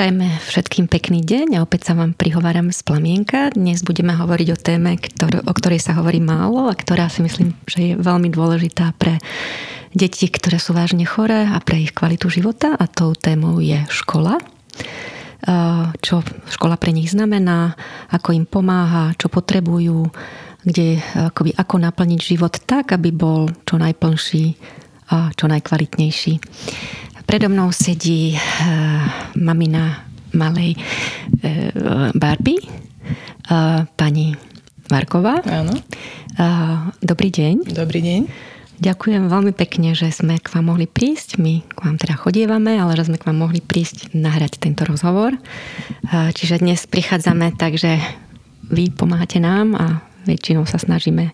Prajme všetkým pekný deň a opäť sa vám prihováram z Plamienka. Dnes budeme hovoriť o téme, o ktorej sa hovorí málo a ktorá si myslím, že je veľmi dôležitá pre deti, ktoré sú vážne choré a pre ich kvalitu života, a tou témou je škola. Čo škola pre nich znamená, ako im pomáha, čo potrebujú, ako naplniť život tak, aby bol čo najplnší a čo najkvalitnejší. Predo mnou sedí mamina malej Barbie, pani Varková. Áno. Dobrý deň. Dobrý deň. Ďakujem veľmi pekne, že sme k vám mohli prísť. My k vám teda chodievame, ale že sme k vám mohli prísť nahrať tento rozhovor. Čiže dnes prichádzame, takže vy pomáhate nám a väčšinou sa snažíme,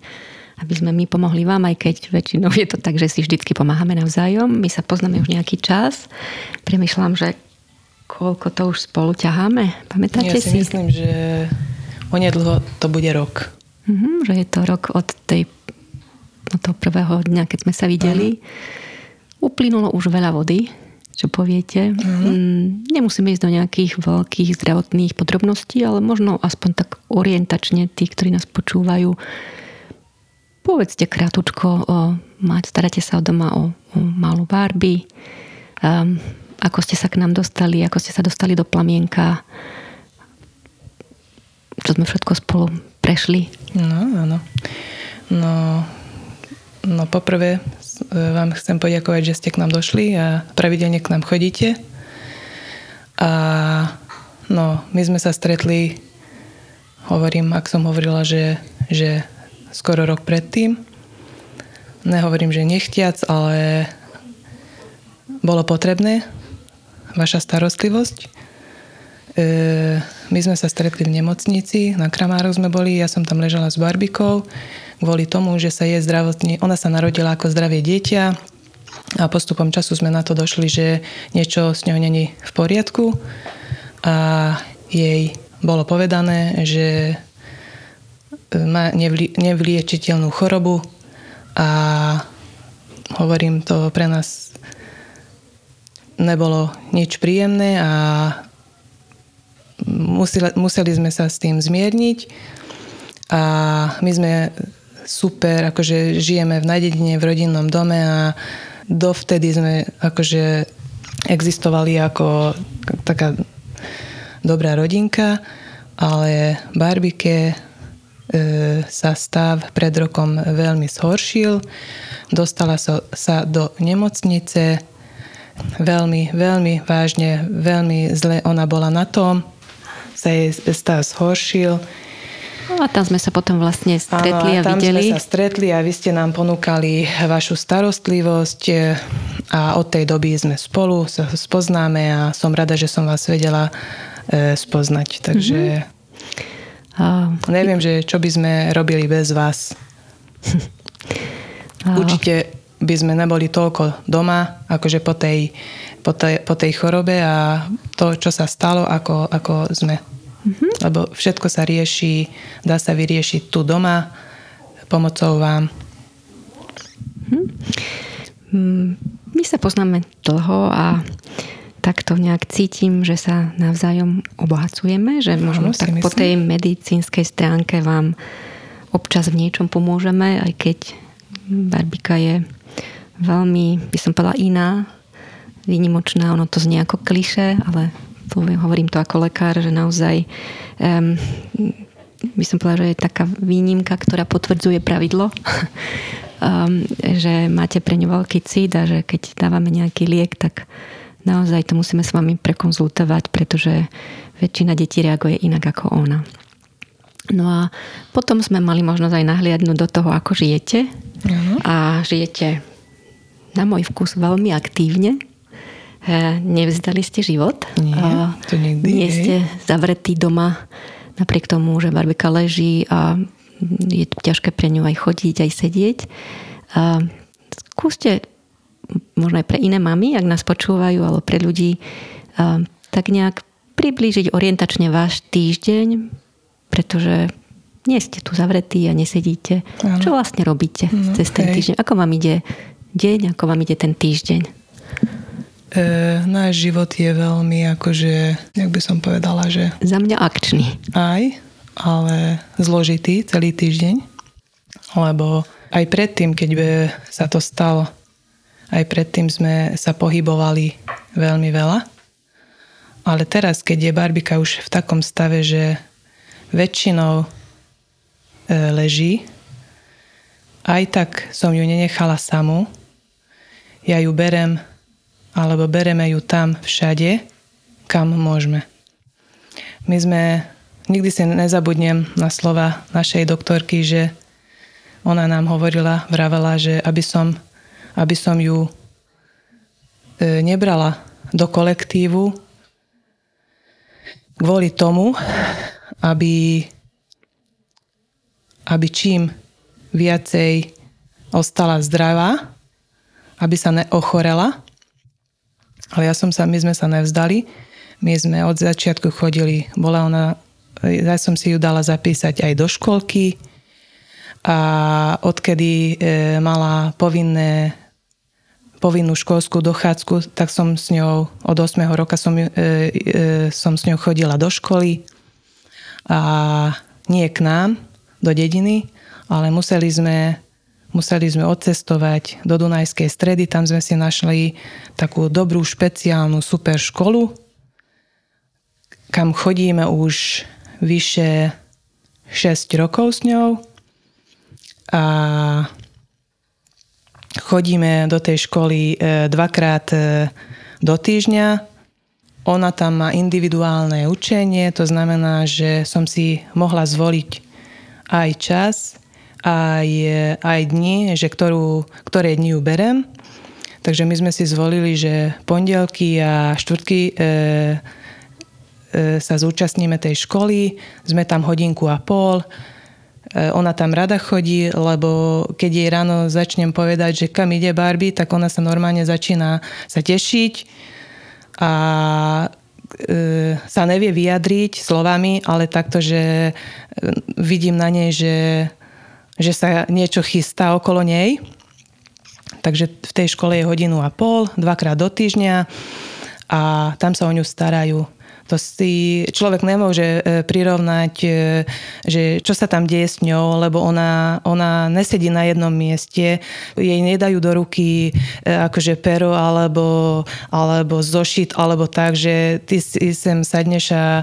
aby sme my pomohli vám, aj keď väčšinou je to tak, že si vždycky pomáhame navzájom. My sa poznáme už nejaký čas. Premýšľam, že koľko to už spolu ťaháme. Pamätáte si? Ja si myslím, že onedlho to bude rok. Že je to rok od toho prvého dňa, keď sme sa videli. Uplynulo už veľa vody, čo poviete. Nemusíme ísť do nejakých veľkých zdravotných podrobností, ale možno aspoň tak orientačne tí, ktorí nás počúvajú, povedzte krátko, staráte sa doma o malú Barbie, ako ste sa k nám dostali, ako ste sa dostali do Plamienka, čo sme všetko spolu prešli. No, poprvé vám chcem poďakovať, že ste k nám došli a pravidelne k nám chodíte. A my sme sa stretli, ak som hovorila, že skoro rok predtým. Nehovorím, že nechtiac, ale bolo potrebné vaša starostlivosť. My sme sa stretli v nemocnici, na Kramároch sme boli, ja som tam ležela s Barbikou, kvôli tomu, že sa jej zdravotne... Ona sa narodila ako zdravé dieťa a postupom času sme na to došli, že niečo s ňou není v poriadku, a jej bolo povedané, že má nevliečiteľnú chorobu, a hovorím, to pre nás nebolo nič príjemné a museli sme sa s tým zmierniť. A my sme super, akože žijeme na dedine, v rodinnom dome, a dovtedy sme akože existovali ako taká dobrá rodinka, ale Barbike sa stav pred rokom veľmi zhoršil. Dostala sa do nemocnice veľmi, veľmi vážne, veľmi zle ona bola na tom. Sa jej stav zhoršil. A tam sme sa potom vlastne stretli a videli. Tam sme sa stretli a vy ste nám ponúkali vašu starostlivosť a od tej doby sme spolu, sa spoznáme a som rada, že som vás vedela spoznať. Takže... Neviem, že čo by sme robili bez vás. Určite by sme neboli toľko doma, akože po tej chorobe a to, čo sa stalo, ako sme. Lebo všetko sa rieši, dá sa vyriešiť tu doma pomocou vám. My sa poznáme dlho a takto nejak cítim, že sa navzájom obohacujeme, že možno tak po tej medicínskej stránke vám občas v niečom pomôžeme, aj keď Barbika je veľmi, by som povedala, iná, výnimočná, ono to znie ako klišé, ale hovorím to ako lekár, že naozaj by som povedala, že je taká výnimka, ktorá potvrdzuje pravidlo. Že máte pre ňu veľký cít a že keď dávame nejaký liek, tak naozaj to musíme s vami prekonzultovať, pretože väčšina detí reaguje inak ako ona. No a potom sme mali možnosť aj nahliadnúť do toho, ako žijete. A žijete na môj vkus veľmi aktívne. Nevzdali ste život. Nie, to nikdy. Nie ste zavretí doma, napriek tomu, že Barbika leží a je ťažké pre ňu aj chodiť, aj sedieť. Skúste možno aj pre iné mami, ak nás počúvajú, ale pre ľudí, tak nejak priblížiť orientačne váš týždeň, pretože nie ste tu zavretí a nesedíte. Áno. Čo vlastne robíte cez ten týždeň? Ako vám ide deň, ako vám ide ten týždeň? náš život je veľmi akože, jak by som povedala, že... Za mňa akčný. Aj, ale zložitý celý týždeň, lebo aj predtým, keď sa to stalo, aj predtým sme sa pohybovali veľmi veľa, ale teraz, keď je Barbika už v takom stave, že väčšinou leží, aj tak som ju nenechala samú. Ja ju berem, alebo bereme ju tam všade, kam môžeme. My sme, nikdy si nezabudnem na slova našej doktorky, že ona nám hovorila, vravela, že aby som ju nebrala do kolektívu kvôli tomu, aby čím viacej ostala zdravá, aby sa neochorela. Ale my sme sa nevzdali. My sme od začiatku chodili. Ja som si ju dala zapísať aj do školky. A odkedy mala povinnú školskú dochádzku, tak som s ňou od 8. roka som s ňou chodila do školy a nie k nám, do dediny, ale museli sme odcestovať do Dunajskej Stredy, tam sme si našli takú dobrú, špeciálnu, super školu, kam chodíme už vyše 6 rokov s ňou. A chodíme do tej školy dvakrát do týždňa. Ona tam má individuálne učenie, to znamená, že som si mohla zvoliť aj čas, aj dni, že ktoré dni ju berem. Takže my sme si zvolili, že pondelky a štvrtky sa zúčastníme tej školy, sme tam hodinku a pol. Ona tam rada chodí, lebo keď jej ráno začnem povedať, že kam ide Barbie, tak ona sa normálne začína sa tešiť a sa nevie vyjadriť slovami, ale takto, že vidím na nej, že sa niečo chystá okolo nej. Takže v tej škole je hodinu a pol, dvakrát do týždňa a tam sa o ňu starajú. To si človek nemôže prirovnať, že čo sa tam deje s ňou, lebo ona nesedí na jednom mieste, jej nedajú do ruky akože pero alebo zošit, alebo tak, že ty sem sadneš a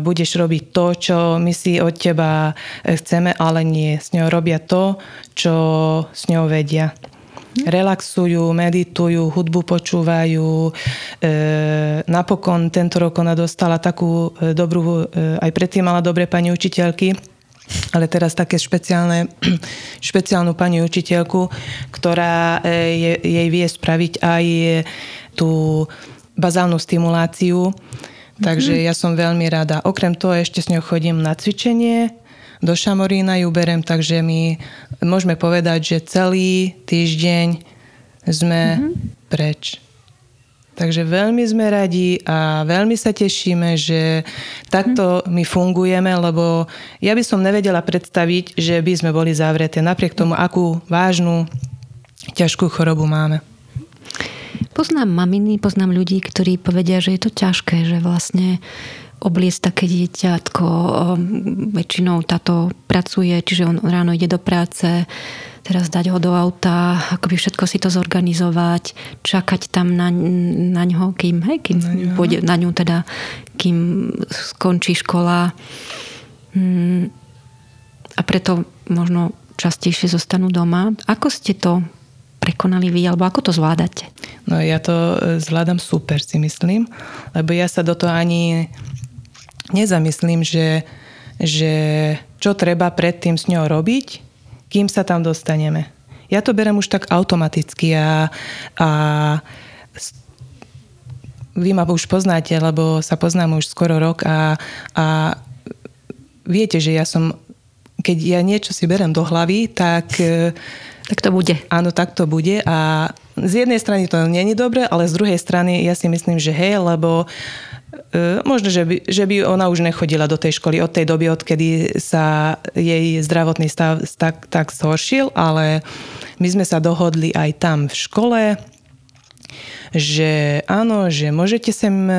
budeš robiť to, čo my si od teba chceme, ale nie. S ňou robia to, čo s ňou vedia. Relaxujú, meditujú, hudbu počúvajú. Napokon tento rok ona dostala takú dobrú, aj predtým mala dobré pani učiteľky, ale teraz také špeciálnu pani učiteľku, ktorá jej vie spraviť aj tú bazálnu stimuláciu. Takže ja som veľmi rada. Okrem toho ešte s ňou chodím na cvičenie. Do Šamorína ju berem, takže my môžeme povedať, že celý týždeň sme preč. Takže veľmi sme radi a veľmi sa tešíme, že takto my fungujeme, lebo ja by som nevedela predstaviť, že by sme boli zavreté, napriek tomu, akú vážnu, ťažkú chorobu máme. Poznám maminy, poznám ľudí, ktorí povedia, že je to ťažké, že vlastne obliecť také dieťatko. Väčšinou táto pracuje, čiže on ráno ide do práce, teraz dať ho do auta, akoby všetko si to zorganizovať, čakať tam na ňoho, kým pôjde na ňu, teda kým skončí škola. A preto možno častejšie zostanú doma. Ako ste to prekonali vy, alebo ako to zvládate? No ja to zvládam super, si myslím, lebo ja sa do toho ani nezamyslím, že čo treba predtým s ňou robiť, kým sa tam dostaneme. Ja to berem už tak automaticky a vy ma už poznáte, lebo sa poznám už skoro rok a viete, že keď ja niečo si berem do hlavy, tak to bude. Áno, tak to bude a z jednej strany to nie je dobré, ale z druhej strany ja si myslím, že hej, lebo možno, že by ona už nechodila do tej školy od tej doby, odkedy sa jej zdravotný stav tak zhoršil, ale my sme sa dohodli aj tam v škole, že áno, že môžete sem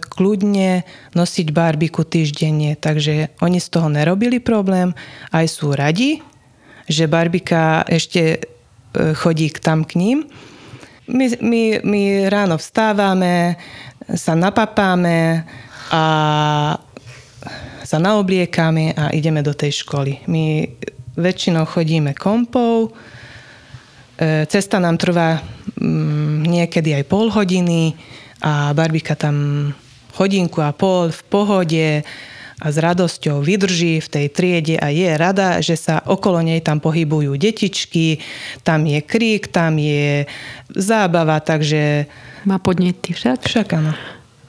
kľudne nosiť barbiku týždenne, takže oni z toho nerobili problém, aj sú radi, že barbika ešte chodí tam k ním. My ráno vstávame, sa napapáme a sa naobliekame a ideme do tej školy. My väčšinou chodíme kompou, cesta nám trvá niekedy aj pol hodiny a barbika tam hodinku a pol v pohode a s radosťou vydrží v tej triede a je rada, že sa okolo nej tam pohybujú detičky, tam je krík, tam je zábava, takže... Má podnety však? Však áno.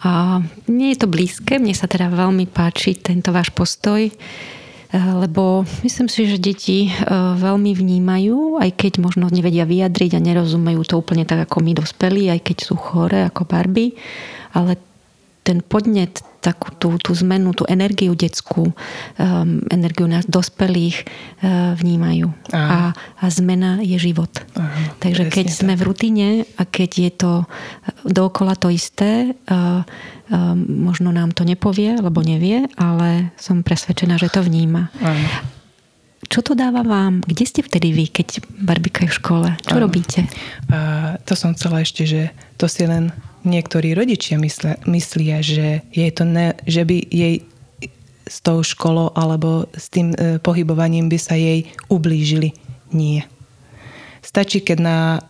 A nie je to blízke, mne sa teda veľmi páči tento váš postoj, lebo myslím si, že deti veľmi vnímajú, aj keď možno nevedia vyjadriť a nerozumejú to úplne tak, ako my dospelí, aj keď sú chore ako Barbie, ale ten podnet, takú tú zmenu, tú energiu detskú, energiu nás dospelých vnímajú. A zmena je život. Aha, takže keď sme tak v rutine a keď je to dookola to isté, možno nám to nepovie, lebo nevie, ale som presvedčená, že to vníma. Aha. Čo to dáva vám? Kde ste vtedy vy, keď Barbika je v škole? Čo robíte? To som chcela ešte, že to si len niektorí rodičia myslia, že jej to ne, že by jej s tou školou alebo s tým pohybovaním by sa jej ublížili. Nie. Stačí, keď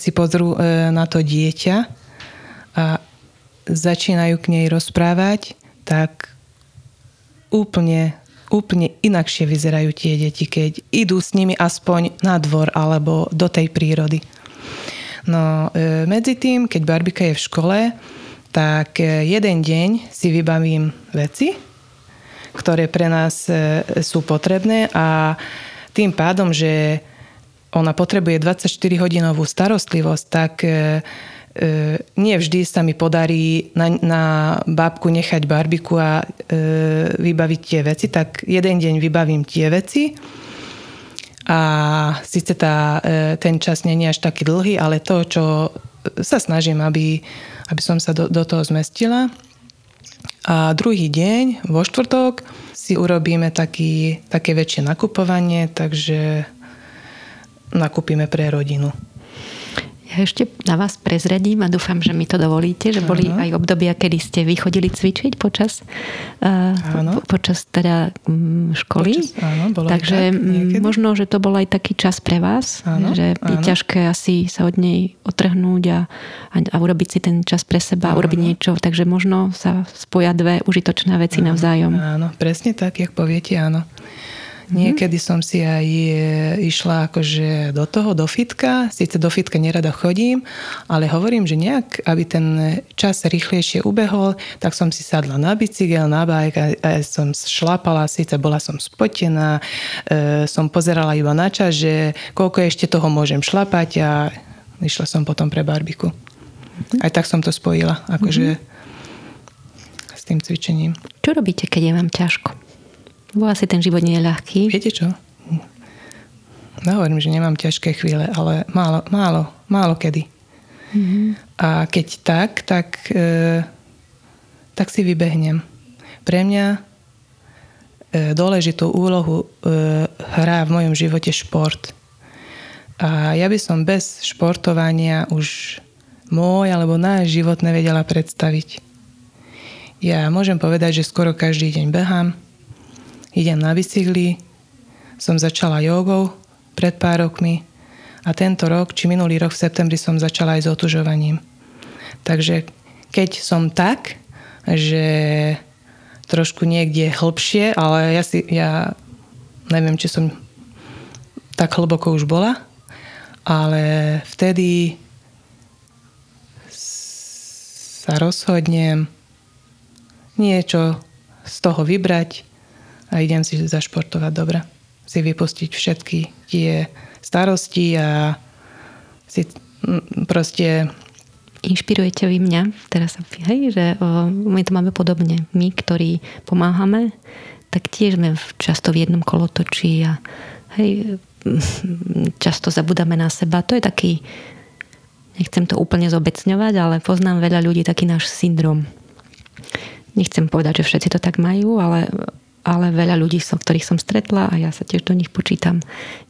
si pozrú na to dieťa a začínajú k nej rozprávať, tak úplne inakšie vyzerajú tie deti, keď idú s nimi aspoň na dvor alebo do tej prírody. No, medzi tým, keď Barbika je v škole, tak jeden deň si vybavím veci, ktoré pre nás sú potrebné a tým pádom, že ona potrebuje 24-hodinovú starostlivosť, tak nie vždy sa mi podarí na bábku nechať Barbiku a vybaviť tie veci, tak jeden deň vybavím tie veci. A síce ten čas nie je až taký dlhý, ale to, čo sa snažím, aby som sa do toho zmestila. A druhý deň, vo štvrtok, si urobíme také väčšie nakupovanie, takže nakúpime pre rodinu. Ja ešte na vás prezradím a dúfam, že mi to dovolíte, že boli aj obdobia, kedy ste vy chodili cvičiť počas školy. Áno, bolo takže tak, možno, že to bol aj taký čas pre vás, áno, že je ťažké asi sa od nej otrhnúť a urobiť si ten čas pre seba, urobiť niečo, takže možno sa spoja dve užitočné veci navzájom. Áno, presne tak, jak poviete, áno. Niekedy som si aj išla akože do toho, do fitka. Sice do fitka nerada chodím, ale hovorím, že nejak, aby ten čas rýchlejšie ubehol, tak som si sadla na bicykel, na bajk a som šlapala, síce bola som spotená, som pozerala iba na čas, že koľko ešte toho môžem šlapať a išla som potom pre Barbiku. Aj tak som to spojila akože s tým cvičením. Čo robíte, keď je vám ťažko? Bo asi ten život nie je ľahký. Viete čo? Hovorím, že nemám ťažké chvíle, ale málo kedy. Mm-hmm. A keď tak si vybehnem. Pre mňa dôležitú úlohu hrá v mojom živote šport. A ja by som bez športovania už môj alebo náš život nevedela predstaviť. Ja môžem povedať, že skoro každý deň behám, idem na bicykli, som začala jogou pred pár rokmi a tento rok, či minulý rok v septembri som začala aj s otužovaním. Takže keď som tak, že trošku niekde hlbšie, ale ja neviem, či som tak hlboko už bola, ale vtedy sa rozhodnem niečo z toho vybrať a idem si zašportovať, dobre. Si vypustiť všetky tie starosti a si proste... Inšpirujete vy mňa, teraz že my to máme podobne. My, ktorí pomáhame, tak tiež sme často v jednom kolotočí a často zabudáme na seba. To je taký Nechcem to úplne zobecňovať, ale poznám veľa ľudí taký náš syndrom. Nechcem povedať, že všetci to tak majú, ale veľa ľudí, ktorých som stretla, a ja sa tiež do nich počítam,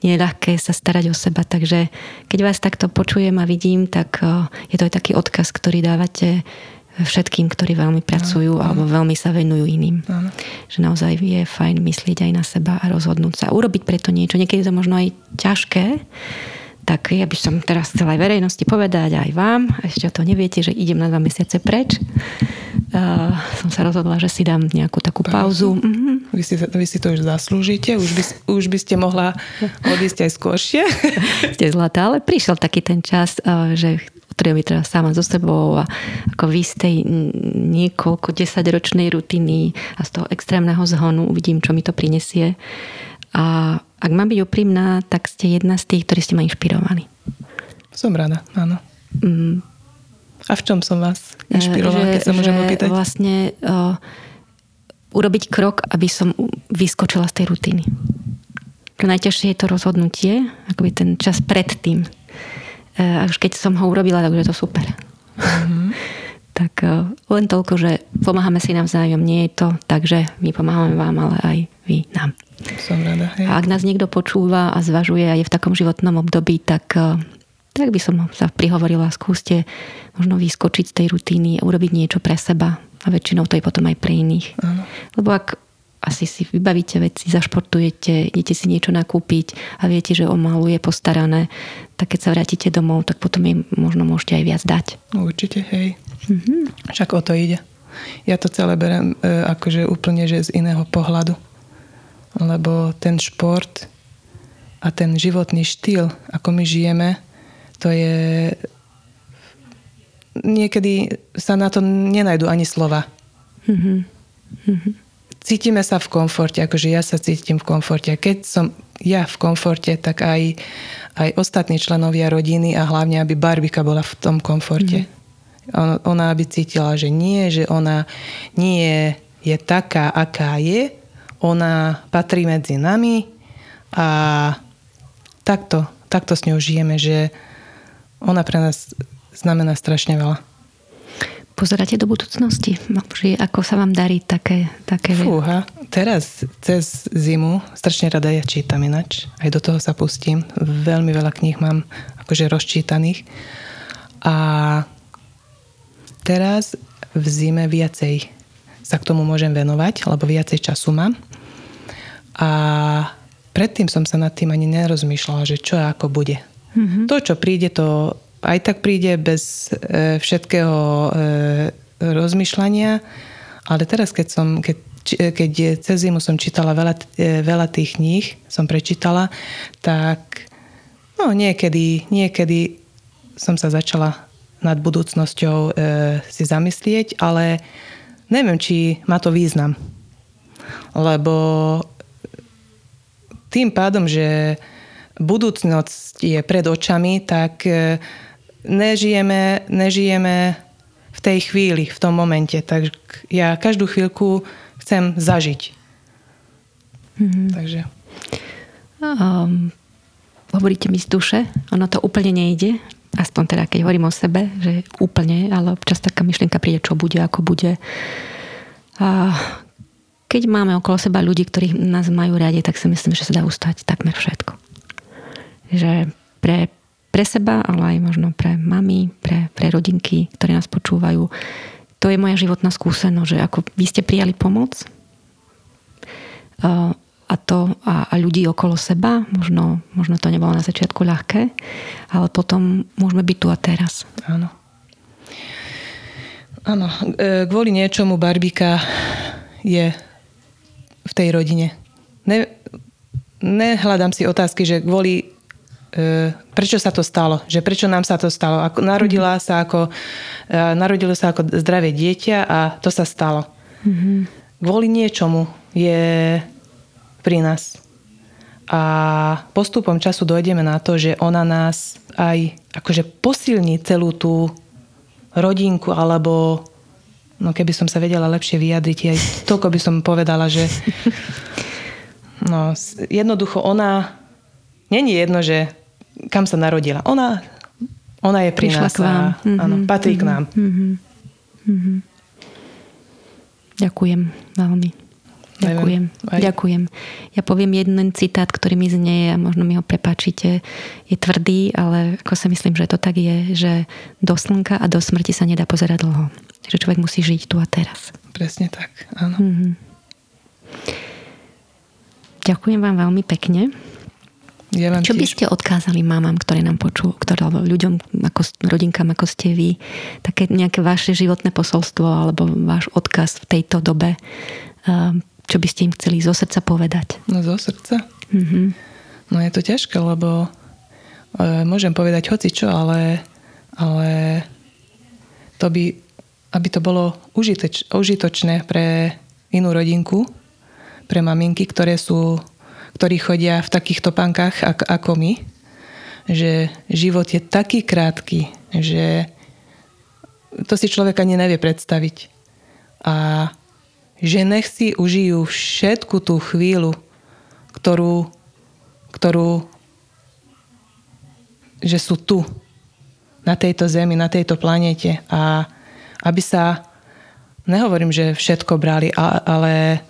nie je ľahké sa starať o seba, takže keď vás takto počujem a vidím, tak je to aj taký odkaz, ktorý dávate všetkým, ktorí veľmi pracujú alebo veľmi sa venujú iným. Áno. Že naozaj je fajn myslieť aj na seba a rozhodnúť sa. Urobiť preto niečo. Niekedy to možno aj ťažké, tak ja by som teraz celej verejnosti povedať aj vám, ešte to neviete, že idem na 2 mesiace preč. Som sa rozhodla, že si dám nejakú takú pauzu. Mhm. Vy si to už zaslúžite, už by ste mohla odísť aj skôršie. Ste zlatá, ale prišiel taký ten čas, že potrebujem byť sama so sebou a ako vy z tej niekoľko 10-ročnej rutiny a z toho extrémneho zhonu uvidím, čo mi to prinesie. A ak mám byť úprimná, tak ste jedna z tých, ktorí ste ma inšpirovali. Som rada, áno. A v čom som vás inšpirovala, keď sa môžem opýtať? Vlastne urobiť krok, aby som vyskočila z tej rutiny. Najťažšie je to rozhodnutie, akoby ten čas predtým. A už keď som ho urobila, tak už je to super. Mm-hmm. Tak len toľko, že pomáhame si navzájom. Nie je to tak, že my pomáhame vám, ale aj vy nám. Som rada. Hej. A ak nás niekto počúva a zvažuje a je v takom životnom období, tak by som sa prihovorila, skúste možno vyskočiť z tej rutiny a urobiť niečo pre seba. A väčšinou to je potom aj pre iných. Áno. Lebo ak asi si vybavíte veci, zašportujete, idete si niečo nakúpiť a viete, že o málo je postarané, tak keď sa vrátite domov, tak potom im možno môžete aj viac dať. Určite, hej. Mm-hmm. Však o to ide. Ja to celé berem akože úplne že z iného pohľadu. Lebo ten šport a ten životný štýl, ako my žijeme, to je... Niekedy sa na to nenajdu ani slova. Mm-hmm. Mm-hmm. Cítime sa v komforte, akože ja sa cítim v komforte. Keď som ja v komforte, tak aj ostatní členovia rodiny a hlavne, aby Barbika bola v tom komforte. Mm-hmm. Ona aby cítila, že ona nie je taká, aká je. Ona patrí medzi nami a takto s ňou žijeme, že ona pre nás znamená strašne veľa. Pozeráte do budúcnosti? Ako sa vám darí také... Fúha, teraz cez zimu strašne rada ja čítam inač. Aj do toho sa pustím. Veľmi veľa kníh mám akože rozčítaných. A teraz v zime viacej sa k tomu môžem venovať, lebo viacej času mám. A predtým som sa nad tým ani nerozmýšľala, že čo a ako bude. Mm-hmm. To, čo príde, to aj tak príde bez všetkého rozmýšľania. Ale teraz, keď cez zimu som čítala veľa tých kníh, som prečítala, tak no, niekedy som sa začala nad budúcnosťou si zamyslieť, ale neviem, či má to význam. Lebo tým pádom, že budúcnosť je pred očami, tak nežijeme v tej chvíli, v tom momente. Takže ja každú chvíľku chcem zažiť. Mm-hmm. Takže. Hovoríte mi z duše, ono to úplne nejde. Aspoň teda, keď hovorím o sebe, že úplne, ale občas taká myšlienka príde, čo bude, ako bude. A keď máme okolo seba ľudí, ktorí nás majú radi, tak si myslím, že sa dá ustať takmer všetko. Že pre seba, ale aj možno pre mami, pre rodinky, ktoré nás počúvajú. To je moja životná skúsenosť, že ako vy ste prijali pomoc a ľudí okolo seba, možno to nebolo na začiatku ľahké, ale potom môžeme byť tu a teraz. Áno. Áno, kvôli niečomu Barbika je v tej rodine. Nehľadám si otázky, že kvôli prečo sa to stalo? Že prečo nám sa to stalo? Narodilo sa ako zdravé dieťa a to sa stalo. Mm-hmm. Kvôli niečomu je pri nás. A postupom času dojdeme na to, že ona nás aj akože posilní celú tú rodinku, alebo no keby som sa vedela lepšie vyjadriť, aj toľko by som povedala, že no, jednoducho ona není jedno, že kam sa narodila. Ona Ona je pri nás k vám. Áno, patrí k nám. Ďakujem veľmi. Ďakujem. Ďakujem. Ja poviem jeden citát, ktorý mi znie a možno mi ho prepáčite. Je tvrdý, ale ako sa myslím, že to tak je, že do slnka a do smrti sa nedá pozerať dlho. Že človek musí žiť tu a teraz. Presne tak, áno. Mm-hmm. Ďakujem vám veľmi pekne. Ja vám Čo by ste odkázali mamám, ktoré nám počujú, alebo ľuďom, ako, rodinkám, ako ste vy, také nejaké vaše životné posolstvo alebo váš odkaz v tejto dobe, čo by ste im chceli zo srdca povedať? No zo srdca? Mm-hmm. No je to ťažké, lebo môžem povedať hocičo, ale to by, aby to bolo užitočné pre inú rodinku, pre maminky, ktorí chodia v takýchto pankách ako my, že život je taký krátky, že to si človek ani nevie predstaviť. A že nech si užijú všetku tú chvíľu, ktorú že sú tu, na tejto zemi, na tejto planete. A aby sa, nehovorím, že všetko brali, ale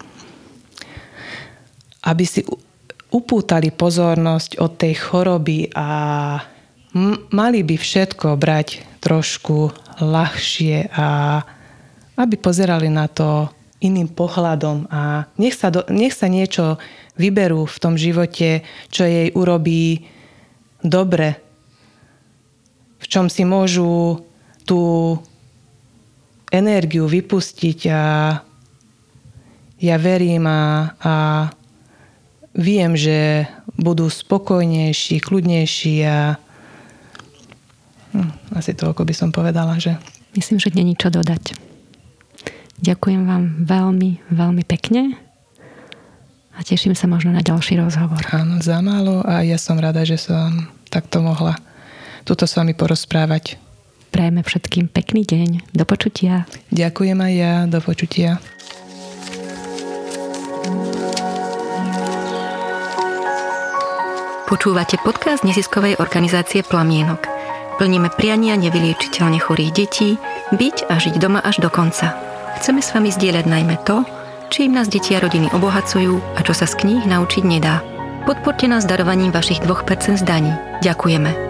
aby si upútali pozornosť od tej choroby a mali by všetko brať trošku ľahšie a aby pozerali na to iným pohľadom a nech sa niečo vyberú v tom živote, čo jej urobí dobre. V čom si môžu tú energiu vypustiť a ja verím a viem, že budú spokojnejší, kľudnejší a asi toľko by som povedala, že... Myslím, že není čo dodať. Ďakujem vám veľmi, veľmi pekne a teším sa možno na ďalší rozhovor. Áno, za málo a ja som rada, že som takto mohla tuto s vami porozprávať. Prajeme všetkým pekný deň. Do počutia. Ďakujem aj ja. Do počutia. Počúvate podcast neziskovej organizácie Plamienok. Plníme priania nevyliečiteľne chorých detí, byť a žiť doma až do konca. Chceme s vami zdieľať najmä to, čím nás deti a rodiny obohacujú a čo sa z kníh naučiť nedá. Podporte nás darovaním vašich 2% z daní. Ďakujeme.